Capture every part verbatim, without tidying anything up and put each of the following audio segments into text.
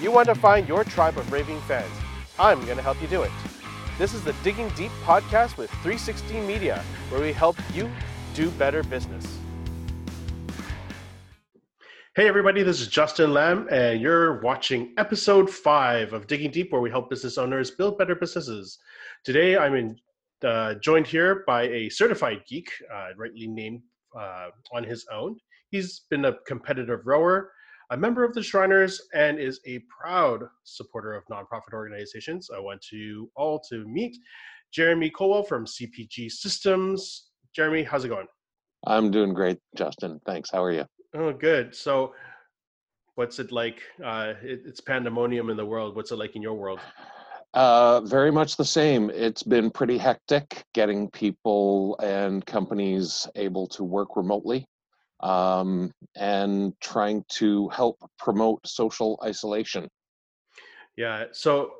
You want to find your tribe of raving fans. I'm going to help you do it. This is the Digging Deep podcast with three sixty Media, where we help you do better business. Hey everybody, this is Justin Lamb, and you're watching episode five of Digging Deep, where we help business owners build better businesses. Today, I'm in, uh, joined here by a certified geek, uh, rightly named uh, on his own. He's been a competitive rower, a member of the Shriners, and is a proud supporter of nonprofit organizations. I want you all to meet Jeremy Cowell from C P G Systems. Jeremy, how's it going? I'm doing great, Justin. Thanks. How are you? Oh, good. So what's it like? Uh, it, it's pandemonium in the world. What's it like in your world? Uh, very much the same. It's been pretty hectic getting people and companies able to work remotely. Um, and trying to help promote social isolation. Yeah, so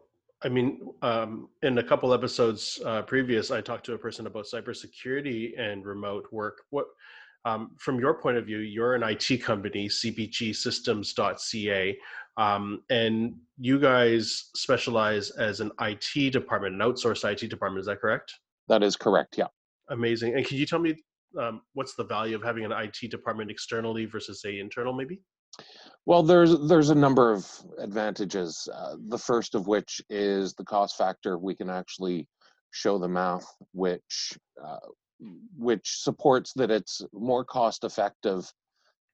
I mean, um, in a couple episodes uh, previous, I talked to a person about cybersecurity and remote work. What, um, from your point of view, you're an I T company, C P G systems dot C A, um, and you guys specialize as an I T department, an outsourced I T department. Is that correct? That is correct, yeah. Amazing. And can you tell me Um, what's the value of having an I T department externally versus, say, internal, maybe? Well, there's there's a number of advantages. Uh, the first of which is the cost factor. We can actually show the math, which uh, which supports that it's more cost effective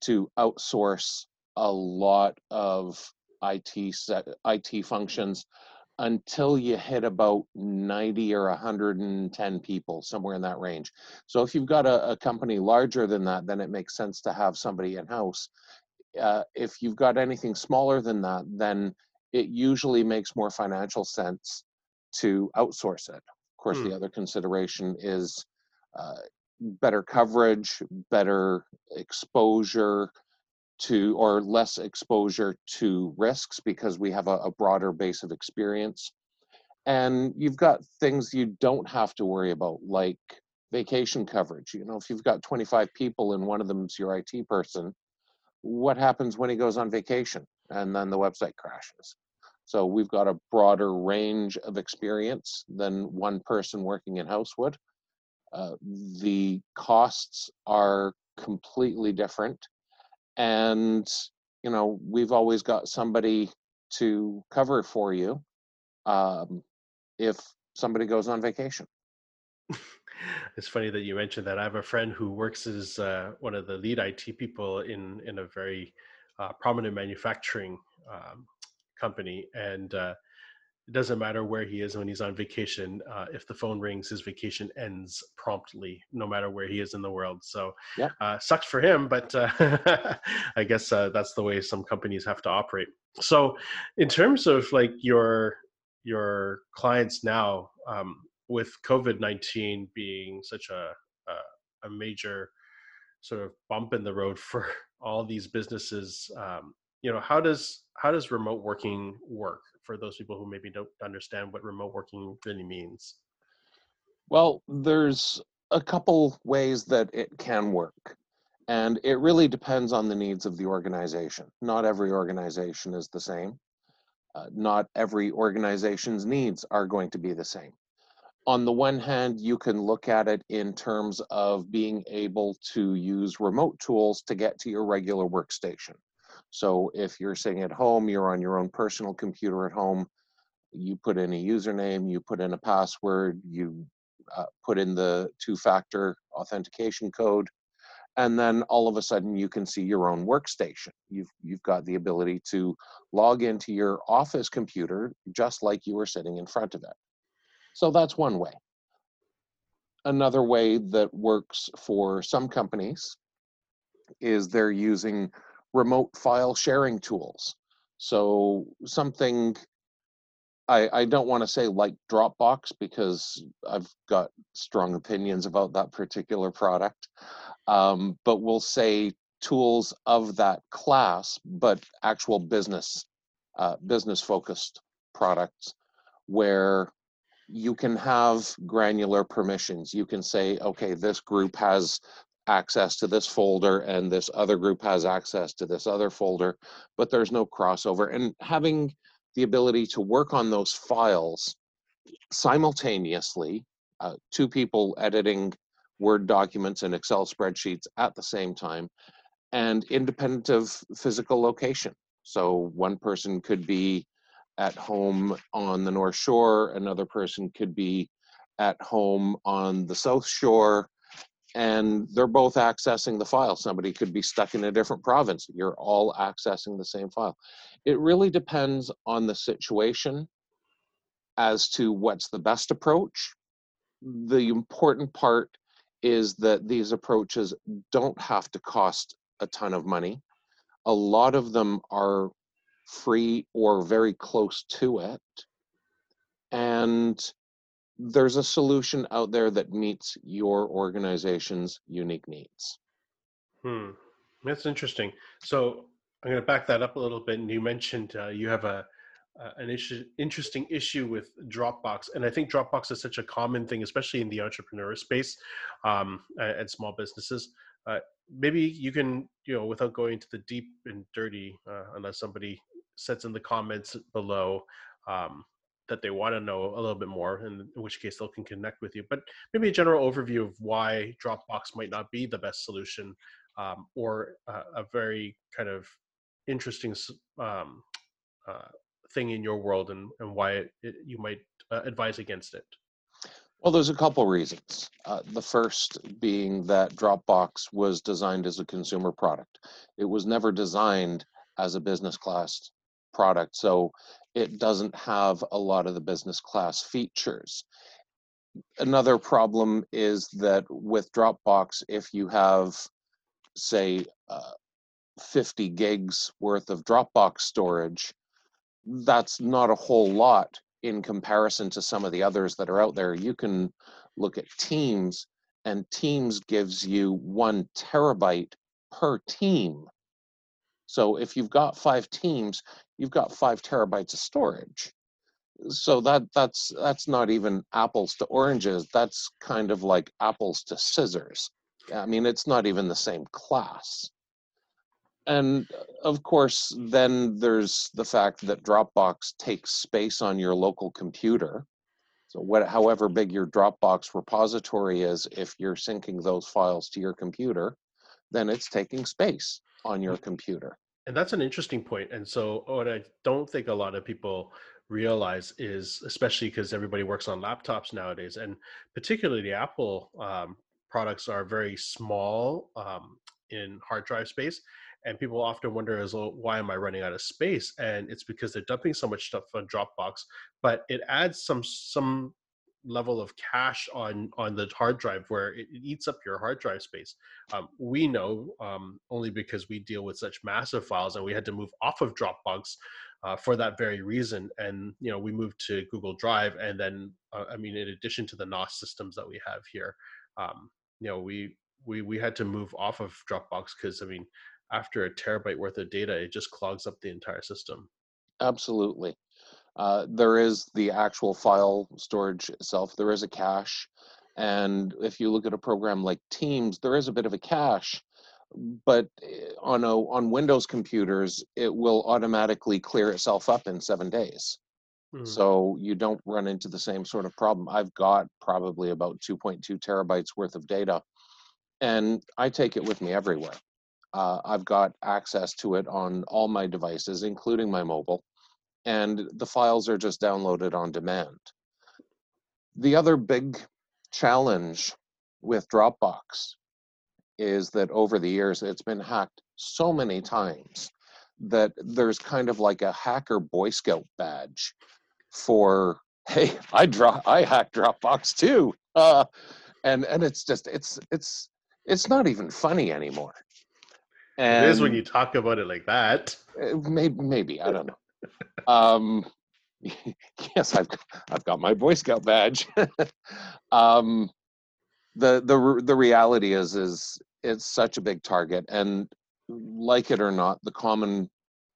to outsource a lot of I T set, I T functions until you hit about ninety or one hundred ten people, somewhere in that range. So if you've got a, a company larger than that, then it makes sense to have somebody in-house. Uh, if you've got anything smaller than that, then it usually makes more financial sense to outsource it. Of course, hmm. the other consideration is uh, better coverage, better exposure, to or less exposure to risks, because we have a, a broader base of experience. And you've got things you don't have to worry about, like vacation coverage. You know, if you've got twenty-five people and one of them's your I T person, what happens when he goes on vacation? And then the website crashes. So we've got a broader range of experience than one person working in-house would. Uh, the costs are completely different. And, you know, we've always got somebody to cover for you um, if somebody goes on vacation. It's funny that you mentioned that. I have a friend who works as uh, one of the lead I T people in, in a very uh, prominent manufacturing um, company. And uh, it doesn't matter where he is when he's on vacation. Uh, if the phone rings, his vacation ends promptly, no matter where he is in the world. So yeah. uh, sucks for him, but uh, I guess uh, that's the way some companies have to operate. So in terms of like your your clients now, um, with COVID nineteen being such a, a, a major sort of bump in the road for all these businesses, um, you know, how does how does remote working work? For those people who maybe don't understand what remote working really means? Well, there's a couple ways that it can work, and it really depends on the needs of the organization. Not every organization is the same. Uh, not every organization's needs are going to be the same. On the one hand, you can look at it in terms of being able to use remote tools to get to your regular workstation. So if you're sitting at home, you're on your own personal computer at home, you put in a username, you put in a password, you uh, put in the two-factor authentication code, and then all of a sudden you can see your own workstation. You've, you've got the ability to log into your office computer just like you were sitting in front of it. So that's one way. Another way that works for some companies is they're using remote file sharing tools. So something, I, I don't want to say like Dropbox, because I've got strong opinions about that particular product, um, but we'll say tools of that class, but actual business, uh, business-focused products where you can have granular permissions. You can say, okay, this group has access to this folder and this other group has access to this other folder, but there's no crossover. And having the ability to work on those files simultaneously, uh, two people editing Word documents and Excel spreadsheets at the same time, and independent of physical location. So one person could be at home on the North Shore, another person could be at home on the South Shore, and they're both accessing the file. Somebody could be stuck in a different province. You're all accessing the same file. It really depends on the situation as to what's the best approach. The important part is that these approaches don't have to cost a ton of money. A lot of them are free or very close to it. And there's a solution out there that meets your organization's unique needs. Hmm, that's interesting. So I'm going to back that up a little bit. And you mentioned uh, you have a uh, an issue, interesting issue with Dropbox. And I think Dropbox is such a common thing, especially in the entrepreneur space um, and small businesses. Uh, maybe you can, you know, without going into the deep and dirty, uh, unless somebody sets in the comments below um, that they want to know a little bit more, and in which case they'll can connect with you. But maybe a general overview of why Dropbox might not be the best solution, um, or uh, a very kind of interesting um, uh, thing in your world, and, and why it, it, you might uh, advise against it. Well, there's a couple reasons. Uh, the first being that Dropbox was designed as a consumer product. It was never designed as a business class product, so it doesn't have a lot of the business class features. Another problem is that with Dropbox, if you have, say, uh, fifty gigs worth of Dropbox storage, that's not a whole lot in comparison to some of the others that are out there. You can look at Teams, and Teams gives you one terabyte per team. So if you've got five teams, you've got five terabytes of storage. So that that's that's not even apples to oranges. That's kind of like apples to scissors. I mean, it's not even the same class. And of course, then there's the fact that Dropbox takes space on your local computer. So what, however big your Dropbox repository is, if you're syncing those files to your computer, then it's taking space on your computer. And that's an interesting point. And so what I don't think a lot of people realize is, especially because everybody works on laptops nowadays, and particularly the Apple um, products are very small um, in hard drive space. And people often wonder, as well, why am I running out of space? And it's because they're dumping so much stuff on Dropbox, but it adds some some level of cache on on the hard drive where it eats up your hard drive space. Um, we know um, only because we deal with such massive files, and we had to move off of Dropbox uh, for that very reason. And you know, we moved to Google Drive, and then uh, I mean, in addition to the N O S systems that we have here, um, you know, we we we had to move off of Dropbox because I mean, after a terabyte worth of data, it just clogs up the entire system. Absolutely. Uh, there is the actual file storage itself. There is a cache. And if you look at a program like Teams, there is a bit of a cache, but on, a, on Windows computers, it will automatically clear itself up in seven days. Mm. So you don't run into the same sort of problem. I've got probably about two point two terabytes worth of data, and I take it with me everywhere. Uh, I've got access to it on all my devices, including my mobile, and the files are just downloaded on demand. The other big challenge with Dropbox is that over the years, it's been hacked so many times that there's kind of like a hacker Boy Scout badge for, hey, I dro- I hacked Dropbox too. Uh, and, and it's just, it's, it's, it's not even funny anymore. And it is when you talk about it like that. Maybe, maybe I don't know. um, yes, I've I've got my Boy Scout badge. um, the the the reality is is it's such a big target, and like it or not, the common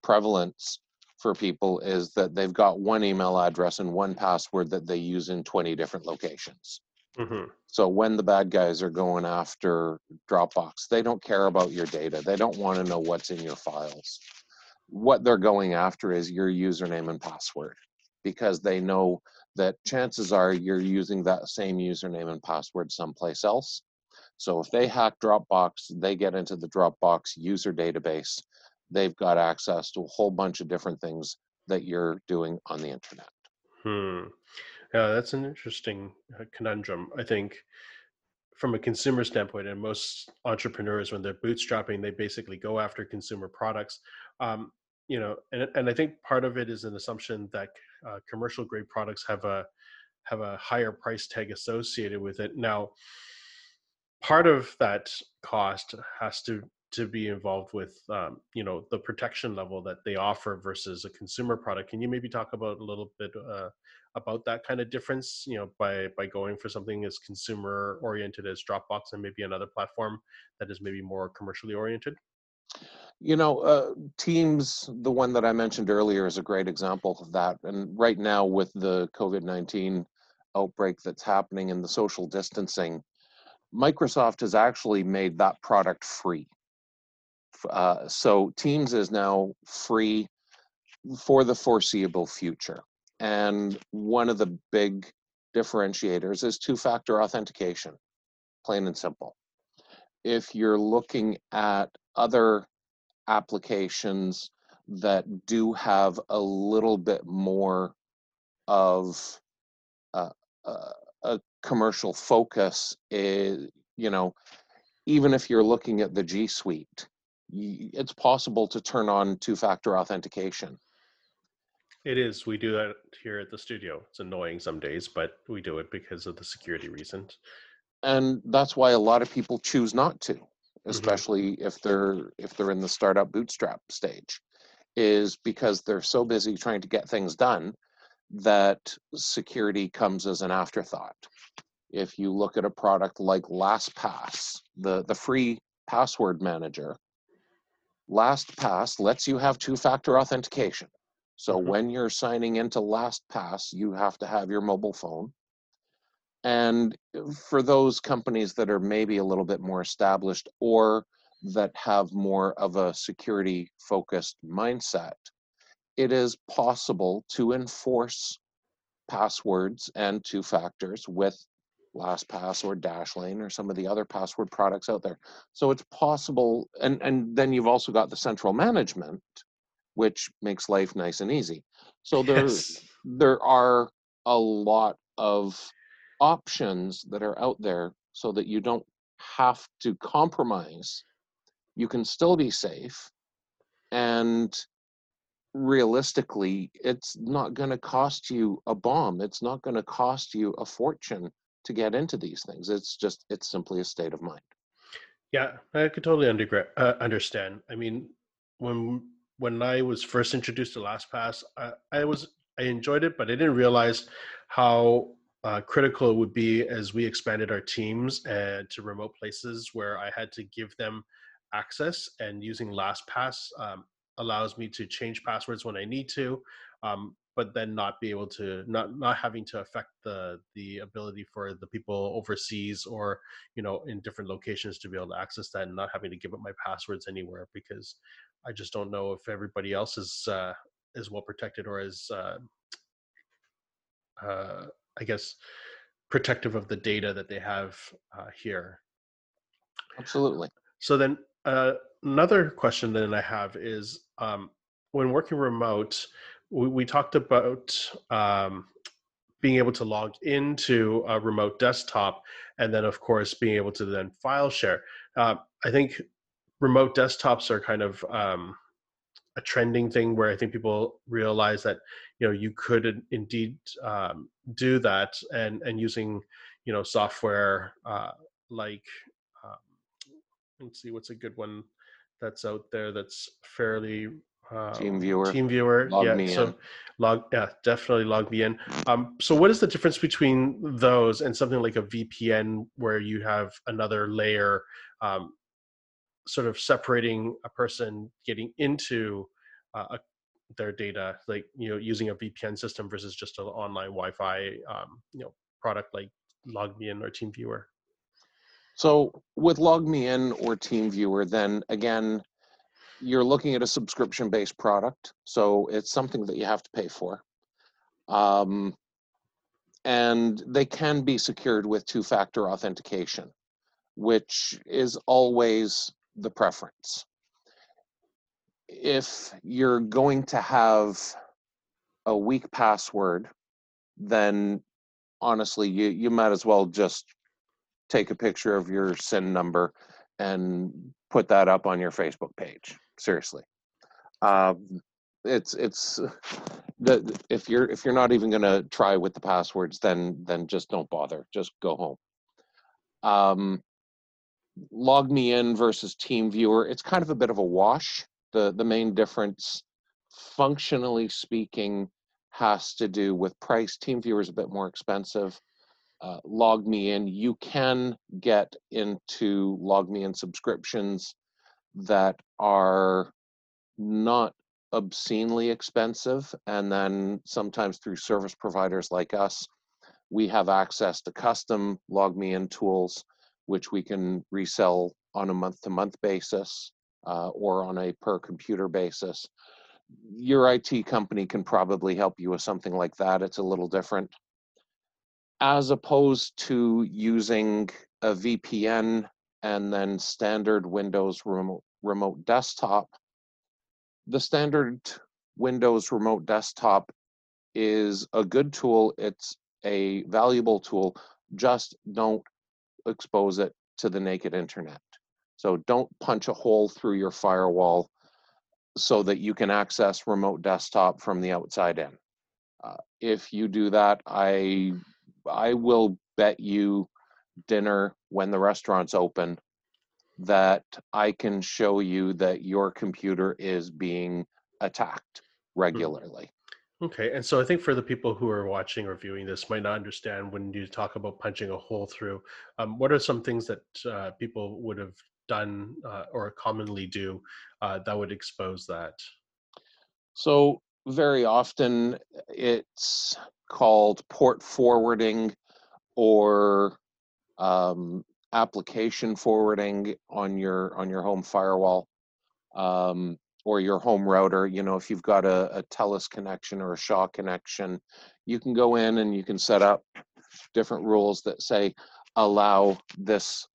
prevalence for people is that they've got one email address and one password that they use in twenty different locations. Mm-hmm. So when the bad guys are going after Dropbox, they don't care about your data. They don't want to know what's in your files. What they're going after is your username and password, because they know that chances are you're using that same username and password someplace else. So if they hack Dropbox, they get into the Dropbox user database. They've got access to a whole bunch of different things that you're doing on the internet. Hmm. Yeah, that's an interesting conundrum. I think from a consumer standpoint, and most entrepreneurs, when they're bootstrapping, they basically go after consumer products. Um, you know, and and I think part of it is an assumption that uh, commercial grade products have a have a higher price tag associated with it. Now, part of that cost has to to be involved with, um, you know, the protection level that they offer versus a consumer product. Can you maybe talk about a little bit uh, about that kind of difference, you know, by, by going for something as consumer oriented as Dropbox and maybe another platform that is maybe more commercially oriented? You know, uh, Teams, the one that I mentioned earlier, is a great example of that. And right now with the COVID nineteen outbreak that's happening and the social distancing, Microsoft has actually made that product free. Uh, so Teams is now free for the foreseeable future. And one of the big differentiators is two-factor authentication, plain and simple. If you're looking at other applications that do have a little bit more of uh, uh, a commercial focus, is, you know, even if you're looking at the G Suite, it's possible to turn on two-factor authentication. It is. We do that here at the studio. It's annoying some days, but we do it because of the security reasons. And that's why a lot of people choose not to, especially mm-hmm. if they're if they're in the startup bootstrap stage, is because they're so busy trying to get things done that security comes as an afterthought. If you look at a product like LastPass, the, the free password manager, LastPass lets you have two-factor authentication. So mm-hmm. when you're signing into LastPass, you have to have your mobile phone. And for those companies that are maybe a little bit more established or that have more of a security-focused mindset, it is possible to enforce passwords and two factors with LastPass or Dashlane or some of the other password products out there. So it's possible, and, and then you've also got the central management, which makes life nice and easy. So there, yes. there are a lot of options that are out there so that you don't have to compromise. You can still be safe, and realistically, it's not going to cost you a bomb. It's not going to cost you a fortune to get into these things. It's just, it's simply a state of mind. Yeah, I could totally undergra- uh, understand. I mean, when when I was first introduced to LastPass, I, I was I enjoyed it, but I didn't realize how uh, critical it would be as we expanded our teams uh, to remote places where I had to give them access. And using LastPass um, allows me to change passwords when I need to. Um, but then not be able to, not not having to affect the the ability for the people overseas or, you know, in different locations to be able to access that, and not having to give up my passwords anywhere, because I just don't know if everybody else is uh, is well protected or is, uh, uh, I guess, protective of the data that they have uh, here. Absolutely. So then uh, another question that I have is, um, when working remote, We, we talked about um, being able to log into a remote desktop, and then, of course, being able to then file share. Uh, I think remote desktops are kind of um, a trending thing where I think people realize that, you know, you could indeed um, do that, and, and using, you know, software uh, like, um, let's see, what's a good one that's out there that's fairly... Uh, TeamViewer, TeamViewer, log yeah. Me so, in. log, yeah, definitely LogMeIn. Um, so, what is the difference between those and something like a V P N, where you have another layer, um, sort of separating a person getting into uh, a, their data, like, you know, using a V P N system versus just an online Wi-Fi, um, you know, product like LogMeIn or TeamViewer. So with LogMeIn or TeamViewer, then again, you're looking at a subscription-based product. So it's something that you have to pay for. Um, and they can be secured with two-factor authentication, which is always the preference. If you're going to have a weak password, then honestly, you, you might as well just take a picture of your S I N number and put that up on your Facebook page. Seriously, um, it's it's the, if you're if you're not even going to try with the passwords, then then just don't bother. Just go home. Um, LogMeIn versus TeamViewer. It's kind of a bit of a wash. The the main difference, functionally speaking, has to do with price. TeamViewer is a bit more expensive. Uh, LogMeIn, you can get into LogMeIn subscriptions that are not obscenely expensive, and then sometimes through service providers like us, we have access to custom LogMeIn tools, which we can resell on a month-to-month basis uh, or on a per-computer basis. Your I T company can probably help you with something like that. It's a little different. As opposed to using a V P N and then standard Windows remote, remote desktop, the standard Windows remote desktop is a good tool. It's a valuable tool. Just don't expose it to the naked internet. So don't punch a hole through your firewall so that you can access remote desktop from the outside in. Uh, if you do that, I... I will bet you dinner when the restaurant's open that I can show you that your computer is being attacked regularly. Okay. And so I think for the people who are watching or viewing this might not understand when you talk about punching a hole through, um, what are some things that uh, people would have done uh, or commonly do uh, that would expose that? So very often it's called port forwarding or um, application forwarding on your on your home firewall um, or your home router. You know, if you've got a, a TELUS connection or a Shaw connection, you can go in and you can set up different rules that say allow this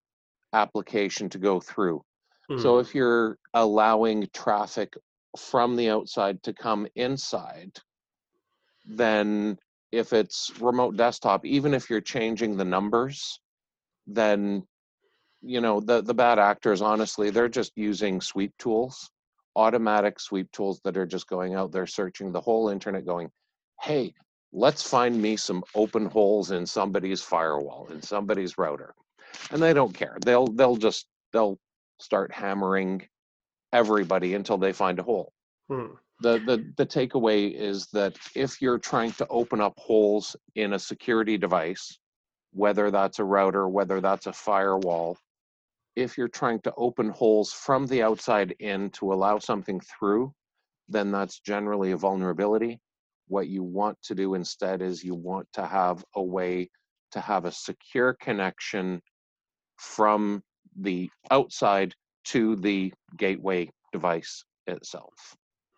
application to go through. Mm-hmm. So if you're allowing traffic from the outside to come inside, then if it's remote desktop, even if you're changing the numbers, then, you know, the, the bad actors, honestly, they're just using sweep tools, automatic sweep tools that are just going out there searching the whole internet going, hey, let's find me some open holes in somebody's firewall, in somebody's router. And they don't care. They'll, they'll just, they'll start hammering everybody until they find a hole. Hmm. The, the the takeaway is that if you're trying to open up holes in a security device, whether that's a router, whether that's a firewall, if you're trying to open holes from the outside in to allow something through, then that's generally a vulnerability. What you want to do instead is you want to have a way to have a secure connection from the outside to the gateway device itself.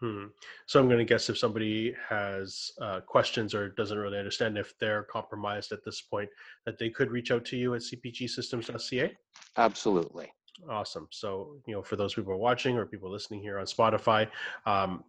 Hmm. So I'm going to guess if somebody has uh, questions or doesn't really understand if they're compromised at this point, that they could reach out to you at c p g systems dot c a? Absolutely. Awesome. So, you know, for those people who are watching or people listening here on Spotify, um,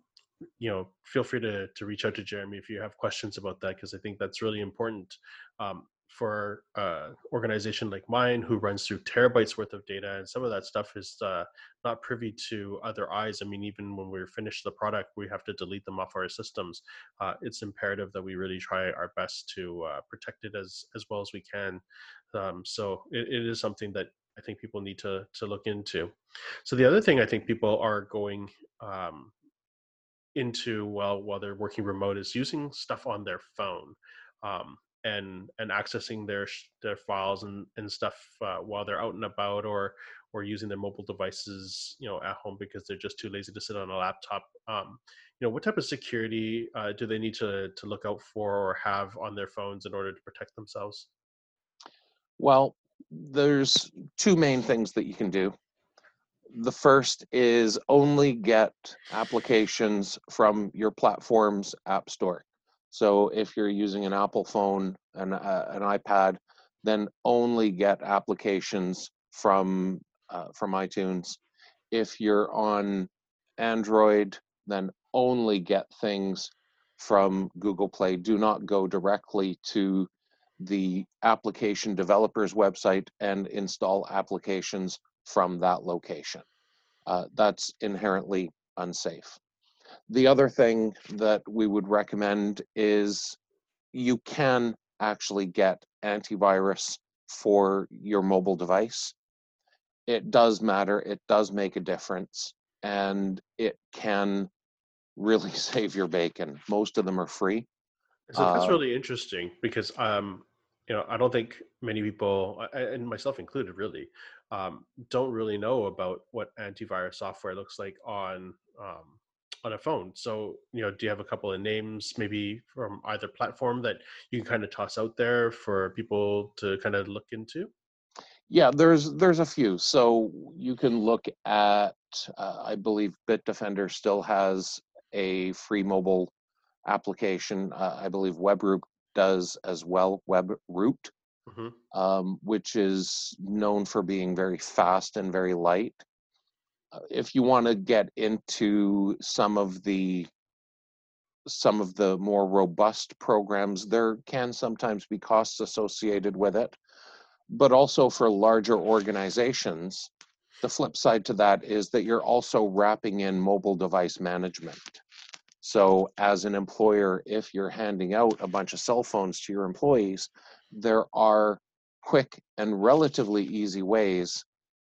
you know, feel free to to reach out to Jeremy if you have questions about that, because I think that's really important um, for uh organization like mine who runs through terabytes worth of data, and some of that stuff is uh, not privy to other eyes. I mean, even when we're finished the product, we have to delete them off our systems. Uh, it's imperative that we really try our best to uh, protect it as as well as we can. Um, so it, it is something that I think people need to to look into. So the other thing I think people are going um, into while, while they're working remote is using stuff on their phone. Um, and and accessing their their files and, and stuff uh, while they're out and about or or using their mobile devices, you know, at home because they're just too lazy to sit on a laptop. Um, you know, what type of security uh, do they need to, to look out for or have on their phones in order to protect themselves? Well, there's two main things that you can do. The first is only get applications from your platform's app store. So if you're using an Apple phone and uh, an iPad, then only get applications from uh, from iTunes. If you're on Android, then only get things from Google Play. Do not go directly to the application developer's website and install applications from that location. Uh, that's inherently unsafe. The other thing that we would recommend is you can actually get antivirus for your mobile device. It does matter, it does make a difference, and it can really save your bacon. Most of them are free. So that's uh, really interesting because, um, you know, I don't think many people, and myself included, really, um, don't really know about what antivirus software looks like on um, on a phone. So, you know, do you have a couple of names maybe from either platform that you can kind of toss out there for people to kind of look into? Yeah, there's there's a few. So you can look at, uh, I believe Bitdefender still has a free mobile application. Uh, I believe WebRoot does as well, WebRoot, mm-hmm. um, which is known for being very fast and very light. Uh, if you want to get into some of the some of the more robust programs, there can sometimes be costs associated with it. But also for larger organizations, the flip side to that is that you're also wrapping in mobile device management. So as an employer, if you're handing out a bunch of cell phones to your employees, there are quick and relatively easy ways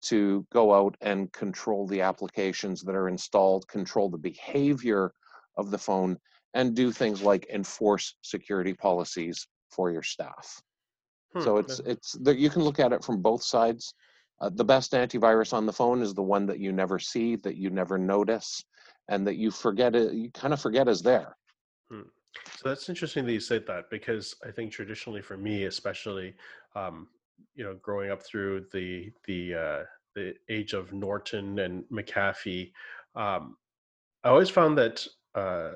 to go out and control the applications that are installed, control the behavior of the phone, and do things like enforce security policies for your staff. So it's it's there, you can look at it from both sides. Uh, the best antivirus on the phone is the one that you never see, that you never notice, and that you forget it, you kind of forget is there. Hmm. So that's interesting that you said that, because I think traditionally for me, especially, um, you know, growing up through the the uh, the age of Norton and McAfee, um, I always found that. Uh,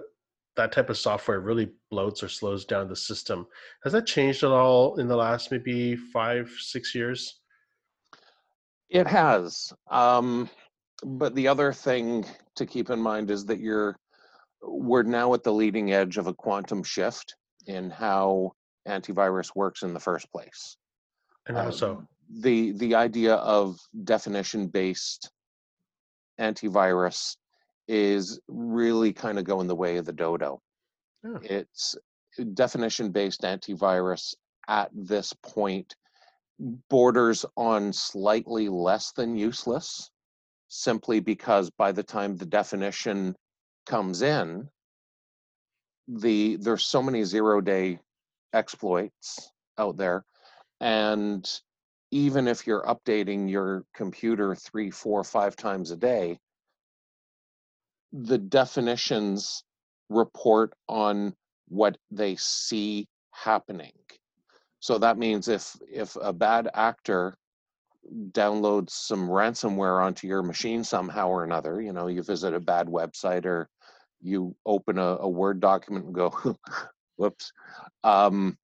that type of software really bloats or slows down the system. Has that changed at all in the last maybe five, six years? It has. Um, but the other thing to keep in mind is that you're, we're now at the leading edge of a quantum shift in how antivirus works in the first place. And how um, so? The, the idea of definition-based antivirus is really kind of going the way of the dodo. Yeah. It's definition-based antivirus at this point borders on slightly less than useless, simply because by the time the definition comes in, the there's so many zero-day exploits out there, and even if you're updating your computer three, four, five times a day, the definitions report on what they see happening. So that means if if a bad actor downloads some ransomware onto your machine somehow or another, you know, you visit a bad website or you open a, a Word document and go, whoops, um,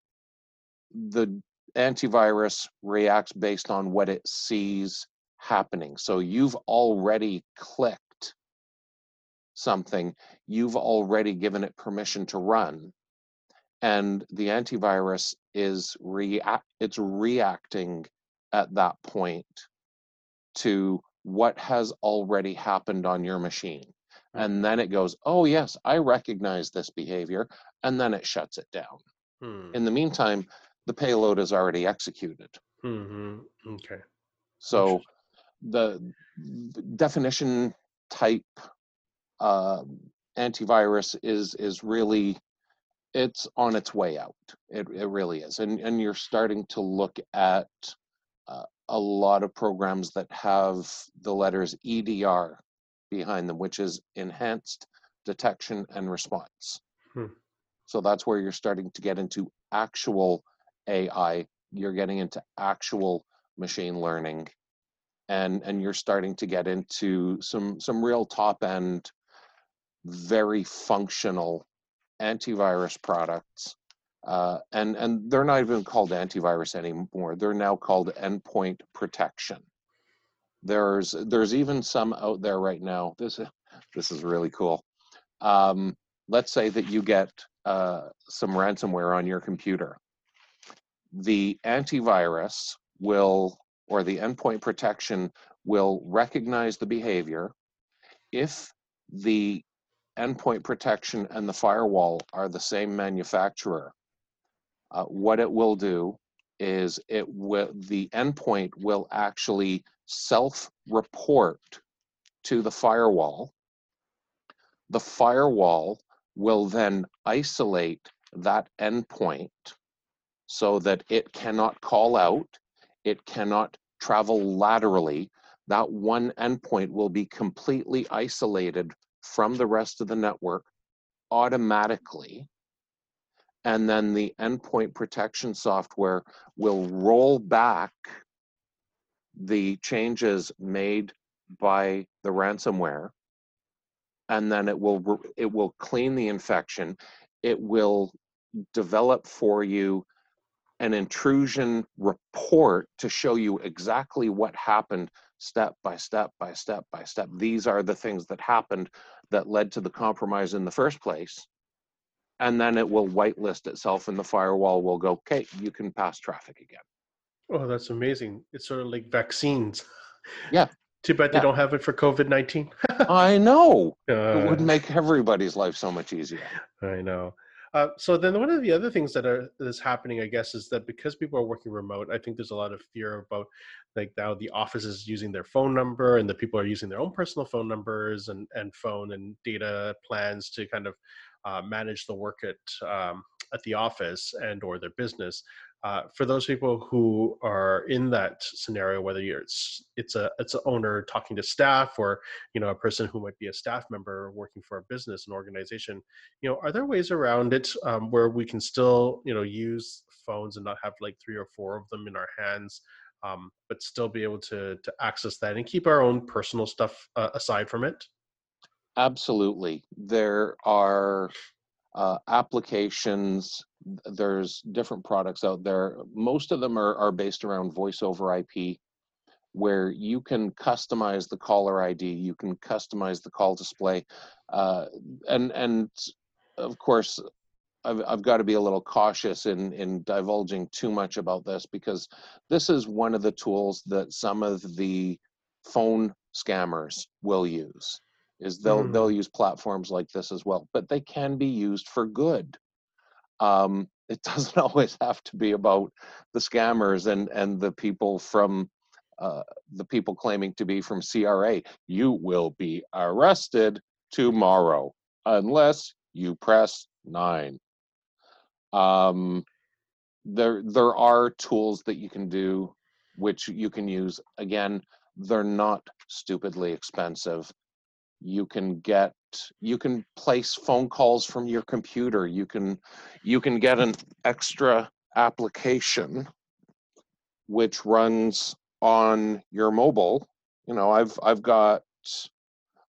the antivirus reacts based on what it sees happening. So you've already clicked something, you've already given it permission to run, and the antivirus is react it's reacting at that point to what has already happened on your machine. Mm-hmm. And then it goes, oh yes, I recognize this behavior, and then it shuts it down. Mm-hmm. In the meantime, the payload is already executed. Mm-hmm. Okay. So the definition type Uh, antivirus is is really, it's on its way out. It it really is, and and you're starting to look at uh, a lot of programs that have the letters E D R behind them, which is enhanced detection and response. Hmm. So that's where you're starting to get into actual A I you're getting into actual machine learning, and and you're starting to get into some some real top end, very functional antivirus products, uh, and and they're not even called antivirus anymore. They're now called endpoint protection. There's there's even some out there right now. This this is really cool. Um, let's say that you get uh, some ransomware on your computer. The antivirus will, or the endpoint protection will recognize the behavior. If the endpoint protection and the firewall are the same manufacturer, uh, what it will do is it will, the endpoint will actually self-report to the firewall. The firewall will then isolate that endpoint so that it cannot call out, it cannot travel laterally. That one endpoint will be completely isolated from the rest of the network automatically. And then the endpoint protection software will roll back the changes made by the ransomware, and then it will it will clean the infection. It will develop for you an intrusion report to show you exactly what happened step by step by step by step. These are the things that happened that led to the compromise in the first place. And then it will whitelist itself and the firewall will go, okay, you can pass traffic again. Oh, that's amazing. It's sort of like vaccines. Yeah. Too bad yeah. they don't have it for COVID nineteen. I know. Uh, it would make everybody's life so much easier. I know. Uh, so then one of the other things that are that's happening, I guess, is that because people are working remote, I think there's a lot of fear about like now the office is using their phone number and the people are using their own personal phone numbers and, and phone and data plans to kind of uh, manage the work at um, at the office and or their business. Uh, for those people who are in that scenario, whether you're, it's it's a it's an owner talking to staff, or you know a person who might be a staff member working for a business, an organization, you know, are there ways around it um, where we can still you know use phones and not have like three or four of them in our hands, um, but still be able to to access that and keep our own personal stuff uh, aside from it? Absolutely, there are uh, applications. There's different products out there. Most of them are, are based around voice over I P, where you can customize the caller I D, you can customize the call display. Uh, and and of course, I've, I've got to be a little cautious in, in divulging too much about this, because this is one of the tools that some of the phone scammers will use, is they'll, mm. they'll use platforms like this as well, but they can be used for good. Um, it doesn't always have to be about the scammers and, and the people from, uh, the people claiming to be from C R A. You will be arrested tomorrow unless you press nine. Um, there, there are tools that you can do, which you can use. Again, they're not stupidly expensive. You can get, you can place phone calls from your computer. You can, you can get an extra application which runs on your mobile. You know, I've, I've got,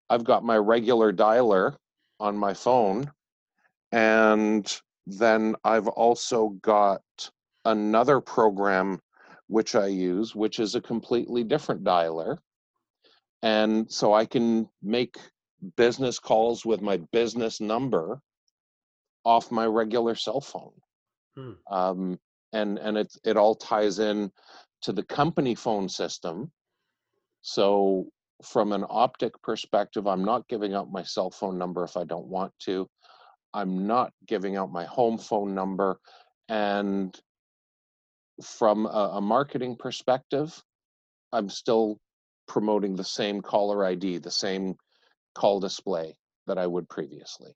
I've got my regular dialer on my phone, and then I've also got another program which I use, which is a completely different dialer. And so I can make business calls with my business number off my regular cell phone. Hmm. Um, and and it, it all ties in to the company phone system. So from an optic perspective, I'm not giving out my cell phone number if I don't want to. I'm not giving out my home phone number. And from a, a marketing perspective, I'm still promoting the same caller I D, the same call display that I would previously.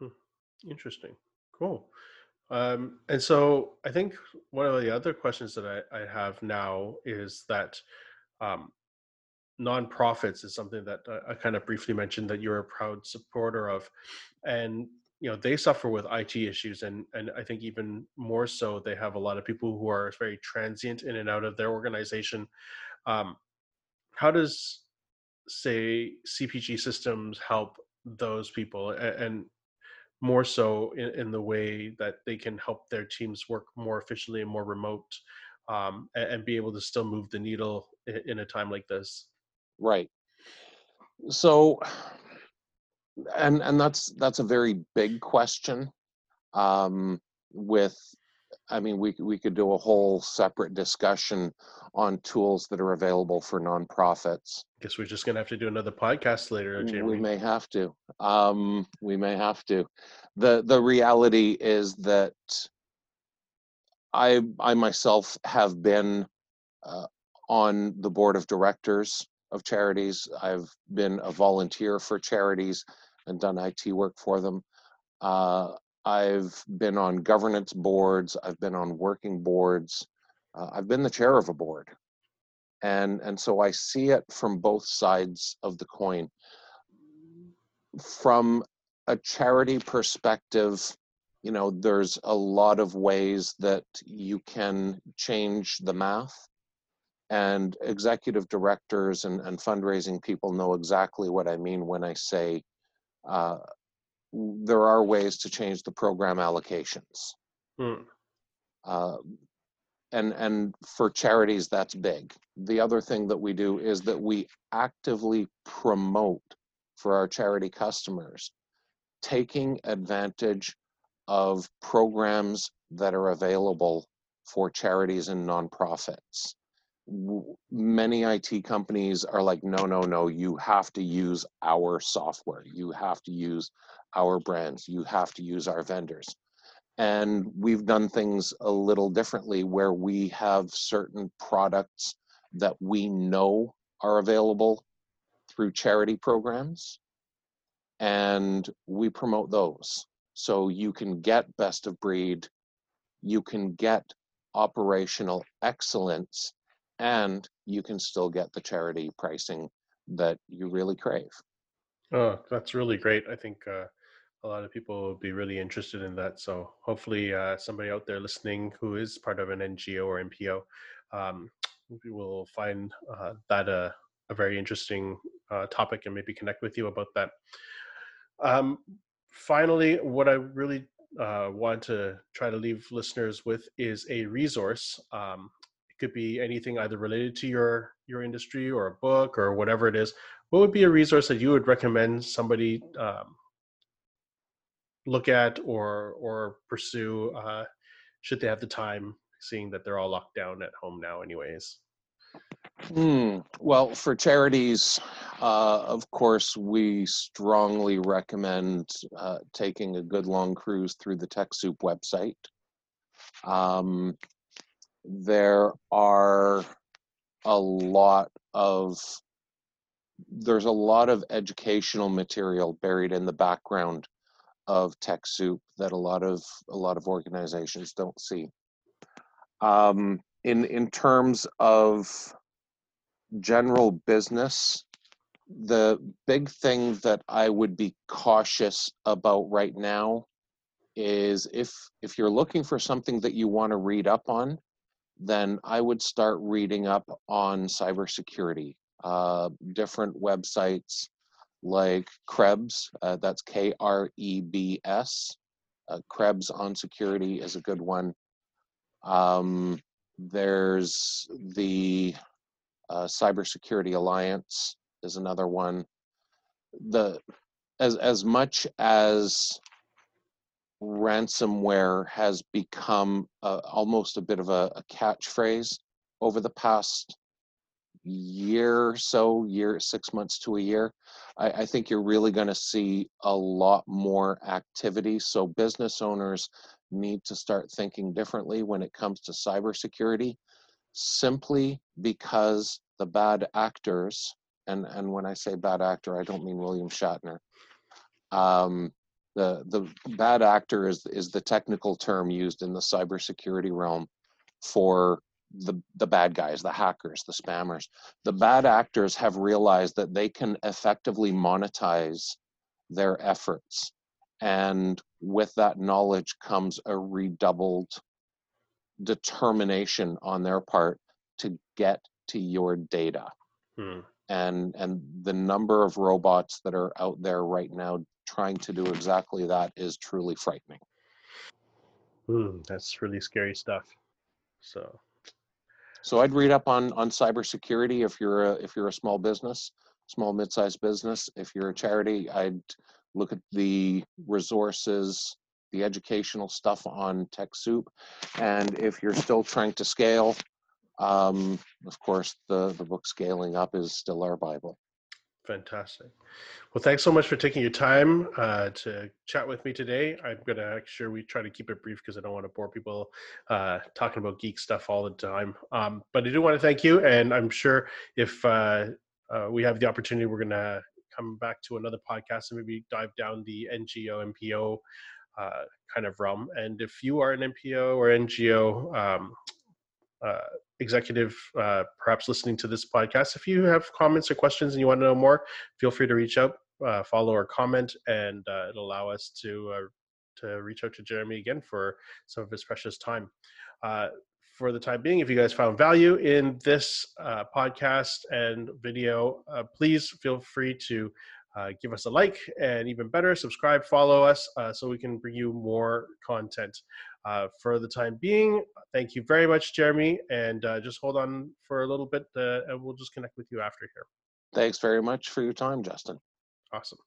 Hmm. Interesting. Cool. Um, and so I think one of the other questions that I, I have now is that um, nonprofits is something that I, I kind of briefly mentioned that you're a proud supporter of. And you know, they suffer with I T issues, and and I think even more so, they have a lot of people who are very transient in and out of their organization. Um, how does, say, C P G Systems help those people, and, and more so in, in the way that they can help their teams work more efficiently and more remote, um, and, and be able to still move the needle in, in a time like this? Right. So, and and that's that's a very big question. Um, with, I mean, we we could do a whole separate discussion on tools that are available for nonprofits. Guess we're just gonna have to do another podcast later, Jamie. We may have to. Um, we may have to. the The reality is that I I myself have been uh, on the board of directors of charities. I've been a volunteer for charities and done I T work for them. Uh, I've been on governance boards. I've been on working boards. Uh, I've been the chair of a board, and and so I see it from both sides of the coin. From a charity perspective, you know, there's a lot of ways that you can change the math. And executive directors and, and fundraising people know exactly what I mean when I say uh, there are ways to change the program allocations. Mm. Uh, and, and for charities, that's big. The other thing that we do is that we actively promote for our charity customers, taking advantage of programs that are available for charities and nonprofits. Many I T companies are like, no, no, no, you have to use our software. You have to use our brands. You have to use our vendors. And we've done things a little differently where we have certain products that we know are available through charity programs, and we promote those. So you can get best of breed, you can get operational excellence, and you can still get the charity pricing that you really crave. Oh, that's really great. I think uh, a lot of people will be really interested in that. So hopefully uh, somebody out there listening who is part of an N G O or N P O um, will find uh, that a, a very interesting uh, topic and maybe connect with you about that. Um, finally, what I really uh, want to try to leave listeners with is a resource. Um, Could be anything either related to your your industry or a book or whatever it is. What would be a resource that you would recommend somebody um, look at or or pursue uh, should they have the time, seeing that they're all locked down at home now anyways? Mm, well, for charities, uh, of course, we strongly recommend uh, taking a good long cruise through the TechSoup website. Um, There are a lot of, there's a lot of educational material buried in the background of TechSoup that a lot of, a lot of organizations don't see. Um, in, in terms of general business, the big thing that I would be cautious about right now is if, if you're looking for something that you want to read up on, then I would start reading up on cybersecurity. Uh, different websites like Krebs, uh, that's K R E B S. Uh, Krebs on security is a good one. Um, there's the uh, Cybersecurity Alliance is another one. The as as much as ransomware has become uh, almost a bit of a, a catchphrase over the past year or so, year, six months to a year. I, I think you're really going to see a lot more activity. So business owners need to start thinking differently when it comes to cybersecurity, simply because the bad actors, and, and when I say bad actor, I don't mean William Shatner, um, The the bad actor is is the technical term used in the cybersecurity realm for the the bad guys, the hackers, the spammers. The bad actors have realized that they can effectively monetize their efforts And with that knowledge comes a redoubled determination on their part to get to your data. Hmm. And, and the number of robots that are out there right now trying to do exactly that is truly frightening. Hmm, that's really scary stuff. So, so I'd read up on on cybersecurity if you're a, if you're a small business, small mid-sized business. If you're a charity, I'd look at the resources, the educational stuff on TechSoup, and if you're still trying to scale, um, of course, the the book Scaling Up is still our Bible. Fantastic. Well, thanks so much for taking your time uh, to chat with me today. I'm going to make sure we try to keep it brief because I don't want to bore people uh, talking about geek stuff all the time. Um, but I do want to thank you. And I'm sure if uh, uh, we have the opportunity, we're going to come back to another podcast and maybe dive down the N G O, M P O uh, kind of realm. And if you are an M P O or N G O um, uh, executive, uh, perhaps listening to this podcast, if you have comments or questions and you want to know more, feel free to reach out, uh, follow or comment, and uh, it'll allow us to uh, to reach out to Jeremy again for some of his precious time. Uh, for the time being, if you guys found value in this uh, podcast and video, uh, please feel free to uh, give us a like, and even better, subscribe, follow us, uh, so we can bring you more content. Uh, for the time being, thank you very much, Jeremy, and uh, just hold on for a little bit, uh, and we'll just connect with you after here. Thanks very much for your time, Justin. Awesome.